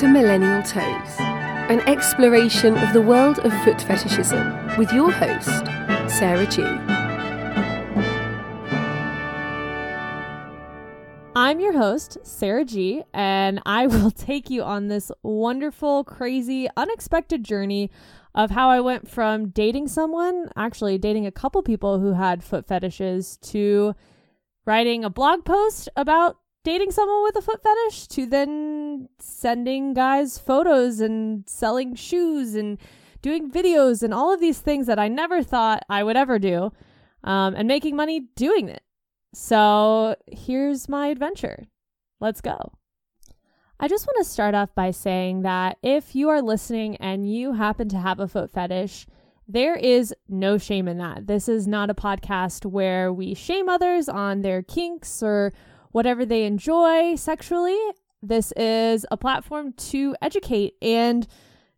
to Millennial Toes, an exploration of the world of foot fetishism with your host, Sarah G. I'm your host, Sarah G, and I will take you on this wonderful, crazy, unexpected journey of how I went from dating a couple people who had foot fetishes, to writing a blog post about dating someone with a foot fetish, to then sending guys photos and selling shoes and doing videos and all of these things that I never thought I would ever do, and making money doing it. So here's my adventure. Let's go. I just want to start off by saying that if you are listening and you happen to have a foot fetish, there is no shame in that. This is not a podcast where we shame others on their kinks or whatever they enjoy sexually. This is a platform to educate and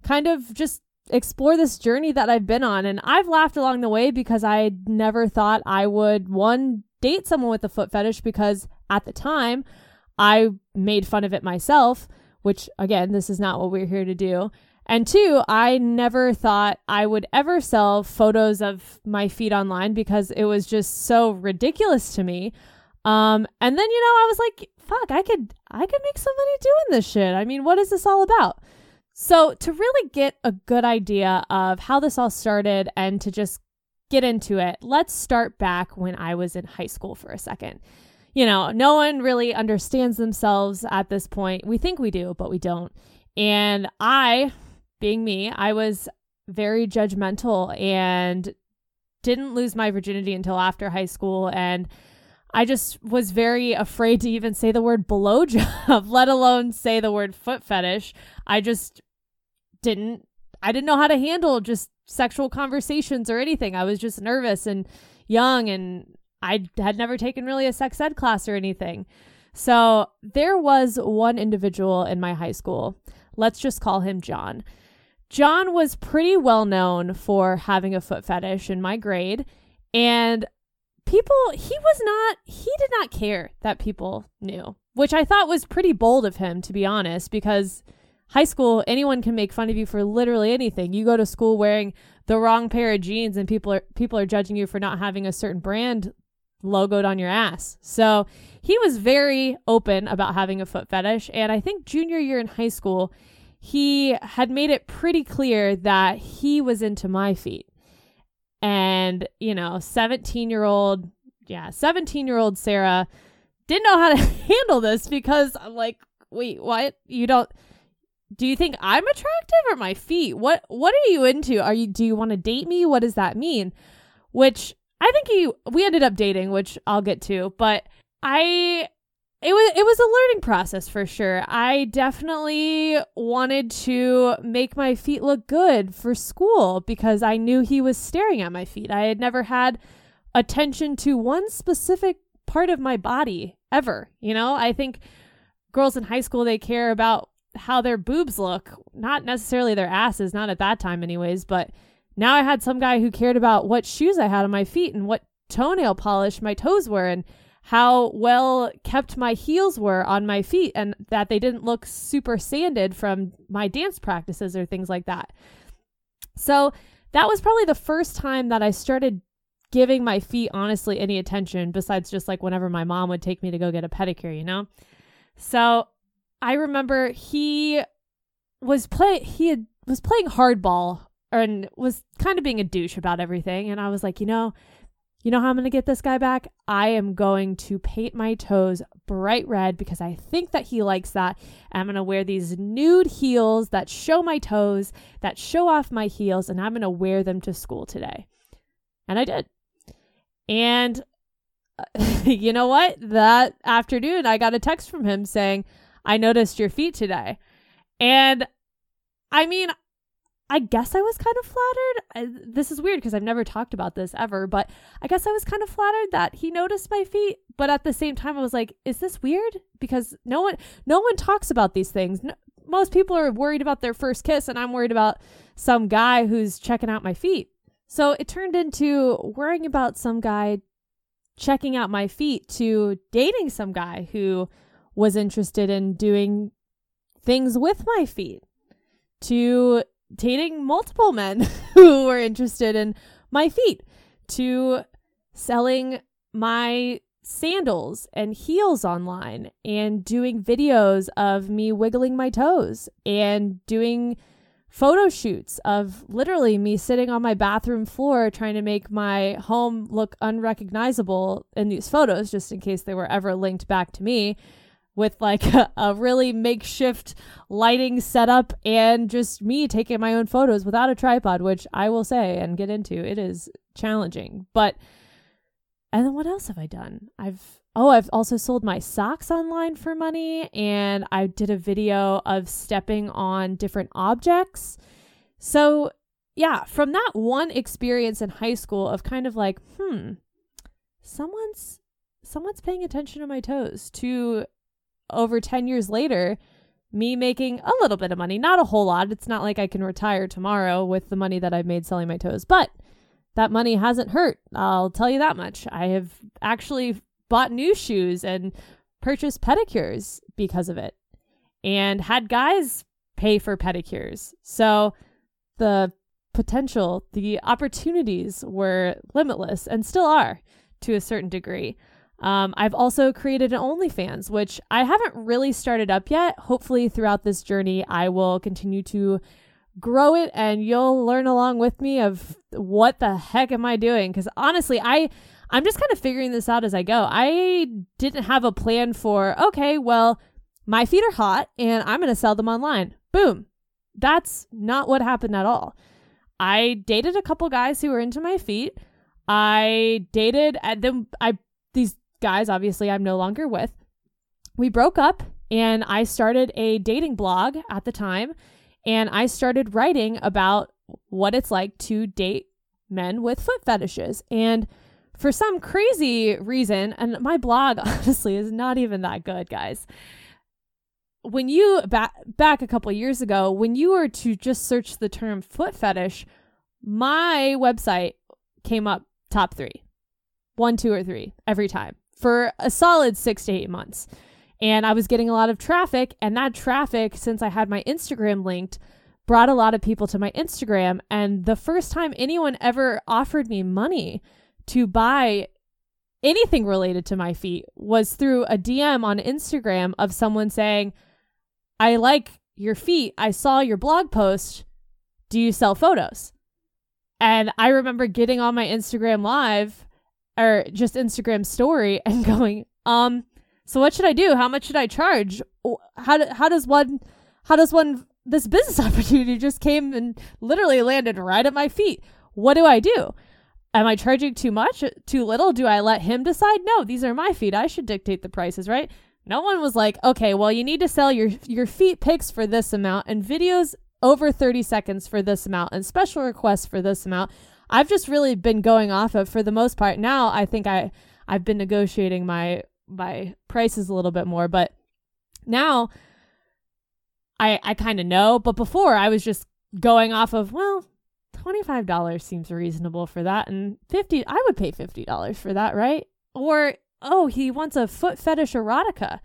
kind of just explore this journey that I've been on. And I've laughed along the way because I never thought I would, one, date someone with a foot fetish, because at the time I made fun of it myself, which again, this is not what we're here to do. And two, I never thought I would ever sell photos of my feet online because it was just so ridiculous to me. And then, I was like, fuck, I could make some money doing this shit. I mean, what is this all about? So to really get a good idea of how this all started and to just get into it, let's start back when I was in high school for a second. No one really understands themselves at this point. We think we do, but we don't. And I, being me, I was very judgmental and didn't lose my virginity until after high school. And I just was very afraid to even say the word blowjob, let alone say the word foot fetish. I didn't know how to handle just sexual conversations or anything. I was just nervous and young, and I had never taken really a sex ed class or anything. So there was one individual in my high school. Let's just call him John. John was pretty well known for having a foot fetish in my grade, and he did not care that people knew, which I thought was pretty bold of him, to be honest, because high school, anyone can make fun of you for literally anything. You go to school wearing the wrong pair of jeans and people are judging you for not having a certain brand logoed on your ass. So he was very open about having a foot fetish. And I think junior year in high school, he had made it pretty clear that he was into my feet. And, 17-year-old Sarah didn't know how to handle this, because I'm like, wait, what? Do you think I'm attractive or my feet? What are you into? Do you want to date me? What does that mean? Which I think we ended up dating, which I'll get to, but it was a learning process for sure. I definitely wanted to make my feet look good for school because I knew he was staring at my feet. I had never had attention to one specific part of my body ever. I think girls in high school, they care about how their boobs look, not necessarily their asses, not at that time anyways. But now I had some guy who cared about what shoes I had on my feet and what toenail polish my toes were and how well kept my heels were on my feet, and that they didn't look super sanded from my dance practices or things like that. So that was probably the first time that I started giving my feet, honestly, any attention besides just like whenever my mom would take me to go get a pedicure, So I remember he was playing hardball and was kind of being a douche about everything. And I was like, you know how I'm going to get this guy back? I am going to paint my toes bright red because I think that he likes that. And I'm going to wear these nude heels that show my toes, that show off my heels, and I'm going to wear them to school today. And I did. And you know what? That afternoon, I got a text from him saying, I noticed your feet today. And I mean, I guess I was kind of flattered. This is weird because I've never talked about this ever, but I guess I was kind of flattered that he noticed my feet. But at the same time, I was like, is this weird? Because no one talks about these things. Most people are worried about their first kiss, and I'm worried about some guy who's checking out my feet. So it turned into worrying about some guy checking out my feet to dating some guy who was interested in doing things with my feet, to dating multiple men who were interested in my feet, to selling my sandals and heels online and doing videos of me wiggling my toes and doing photo shoots of literally me sitting on my bathroom floor trying to make my home look unrecognizable in these photos, just in case they were ever linked back to me, with like a really makeshift lighting setup and just me taking my own photos without a tripod, which I will say and get into, it is challenging. But, and then what else have I done? I've also sold my socks online for money, and I did a video of stepping on different objects. So yeah, from that one experience in high school of kind of like, someone's paying attention to my toes, to over 10 years later, me making a little bit of money, not a whole lot. It's not like I can retire tomorrow with the money that I've made selling my toes, but that money hasn't hurt. I'll tell you that much. I have actually bought new shoes and purchased pedicures because of it, and had guys pay for pedicures. So the potential, the opportunities were limitless, and still are to a certain degree. I've also created an OnlyFans, which I haven't really started up yet. Hopefully throughout this journey, I will continue to grow it, and you'll learn along with me of what the heck am I doing? Because honestly, I'm just kind of figuring this out as I go. I didn't have a plan for, okay, well, my feet are hot and I'm going to sell them online. Boom. That's not what happened at all. I dated a couple guys who were into my feet. These guys, obviously, I'm no longer with. We broke up, and I started a dating blog at the time, and I started writing about what it's like to date men with foot fetishes. And for some crazy reason, and my blog honestly is not even that good, guys. When you back a couple years ago, when you were to just search the term foot fetish, my website came up top 3, 1, 2, or 3 every time for a solid 6 to 8 months. And I was getting a lot of traffic, and that traffic, since I had my Instagram linked, brought a lot of people to my Instagram. And the first time anyone ever offered me money to buy anything related to my feet was through a DM on Instagram of someone saying, I like your feet. I saw your blog post. Do you sell photos? And I remember getting on my Instagram live, or just Instagram story, and going, so what should I do? How much should I charge? How does one, this business opportunity just came and literally landed right at my feet. What do I do? Am I charging too much? Too little? Do I let him decide? No, these are my feet. I should dictate the prices, right? No one was like, okay, well, you need to sell your feet pics for this amount, and videos over 30 seconds for this amount, and special requests for this amount. I've just really been going off of, for the most part. Now I think I've been negotiating my prices a little bit more, but now I kind of know. But before, I was just going off of, well, $25 seems reasonable for that, and $50, I would pay $50 for that, right? Or, oh, he wants a foot fetish erotica.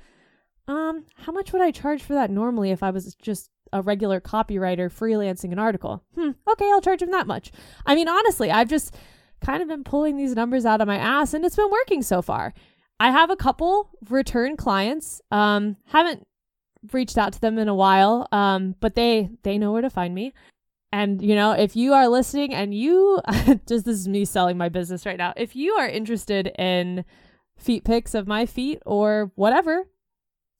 How much would I charge for that normally if I was just a regular copywriter freelancing an article? Okay, I'll charge him that much. I mean, honestly, I've just kind of been pulling these numbers out of my ass, and it's been working so far. I have a couple return clients. Haven't reached out to them in a while, but they know where to find me. And, you know, if you are listening and you just, this is me selling my business right now. If you are interested in feet pics of my feet or whatever,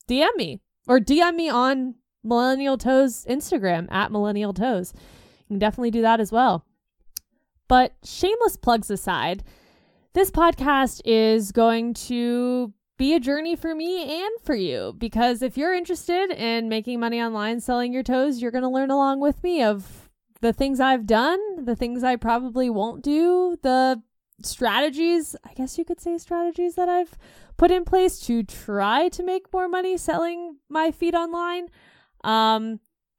DM me, or DM me on Millennial Toes Instagram at Millennial Toes. You can definitely do that as well. But shameless plugs aside, this podcast is going to be a journey for me and for you, because if you're interested in making money online selling your toes, you're going to learn along with me of the things I've done, the things I probably won't do, the strategies, I guess you could say strategies that I've put in place to try to make more money selling my feet online,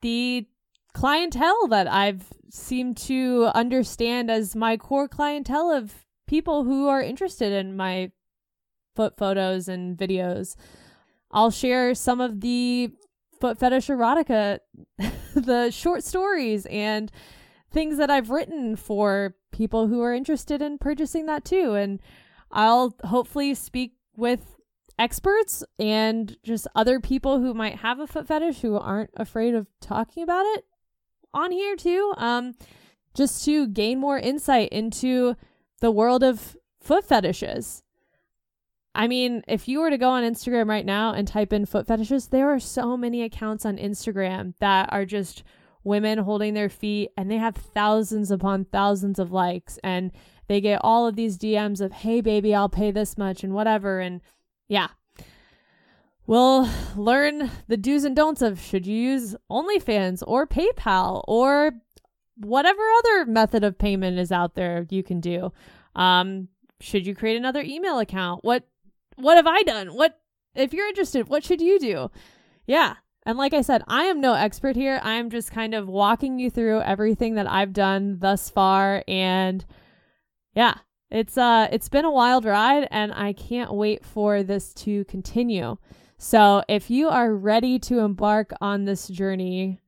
the clientele that I've seemed to understand as my core clientele of people who are interested in my foot photos and videos. I'll share some of the but fetish erotica, the short stories and things that I've written for people who are interested in purchasing that too. And I'll hopefully speak with experts and just other people who might have a foot fetish who aren't afraid of talking about it on here too, just to gain more insight into the world of foot fetishes. I mean, if you were to go on Instagram right now and type in foot fetishes, there are so many accounts on Instagram that are just women holding their feet, and they have thousands upon thousands of likes, and they get all of these DMs of, hey baby, I'll pay this much and whatever. And yeah, we'll learn the do's and don'ts of should you use OnlyFans or PayPal or whatever other method of payment is out there you can do. Should you create another email account? What have I done? What, if you're interested, what should you do? Yeah. And like I said, I am no expert here. I'm just kind of walking you through everything that I've done thus far. And yeah, it's been a wild ride, and I can't wait for this to continue. So if you are ready to embark on this journey,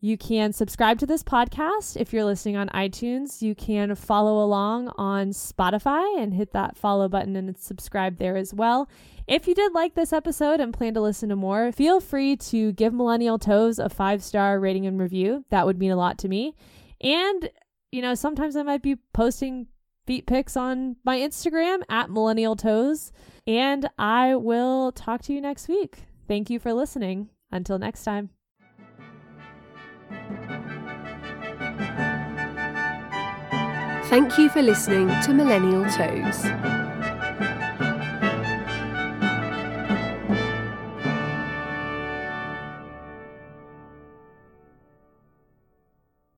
you can subscribe to this podcast. If you're listening on iTunes, you can follow along on Spotify and hit that follow button and subscribe there as well. If you did like this episode and plan to listen to more, feel free to give Millennial Toes a 5-star rating and review. That would mean a lot to me. And, you know, sometimes I might be posting feet pics on my Instagram @MillennialToes. And I will talk to you next week. Thank you for listening. Until next time. Thank you for listening to Millennial Toes.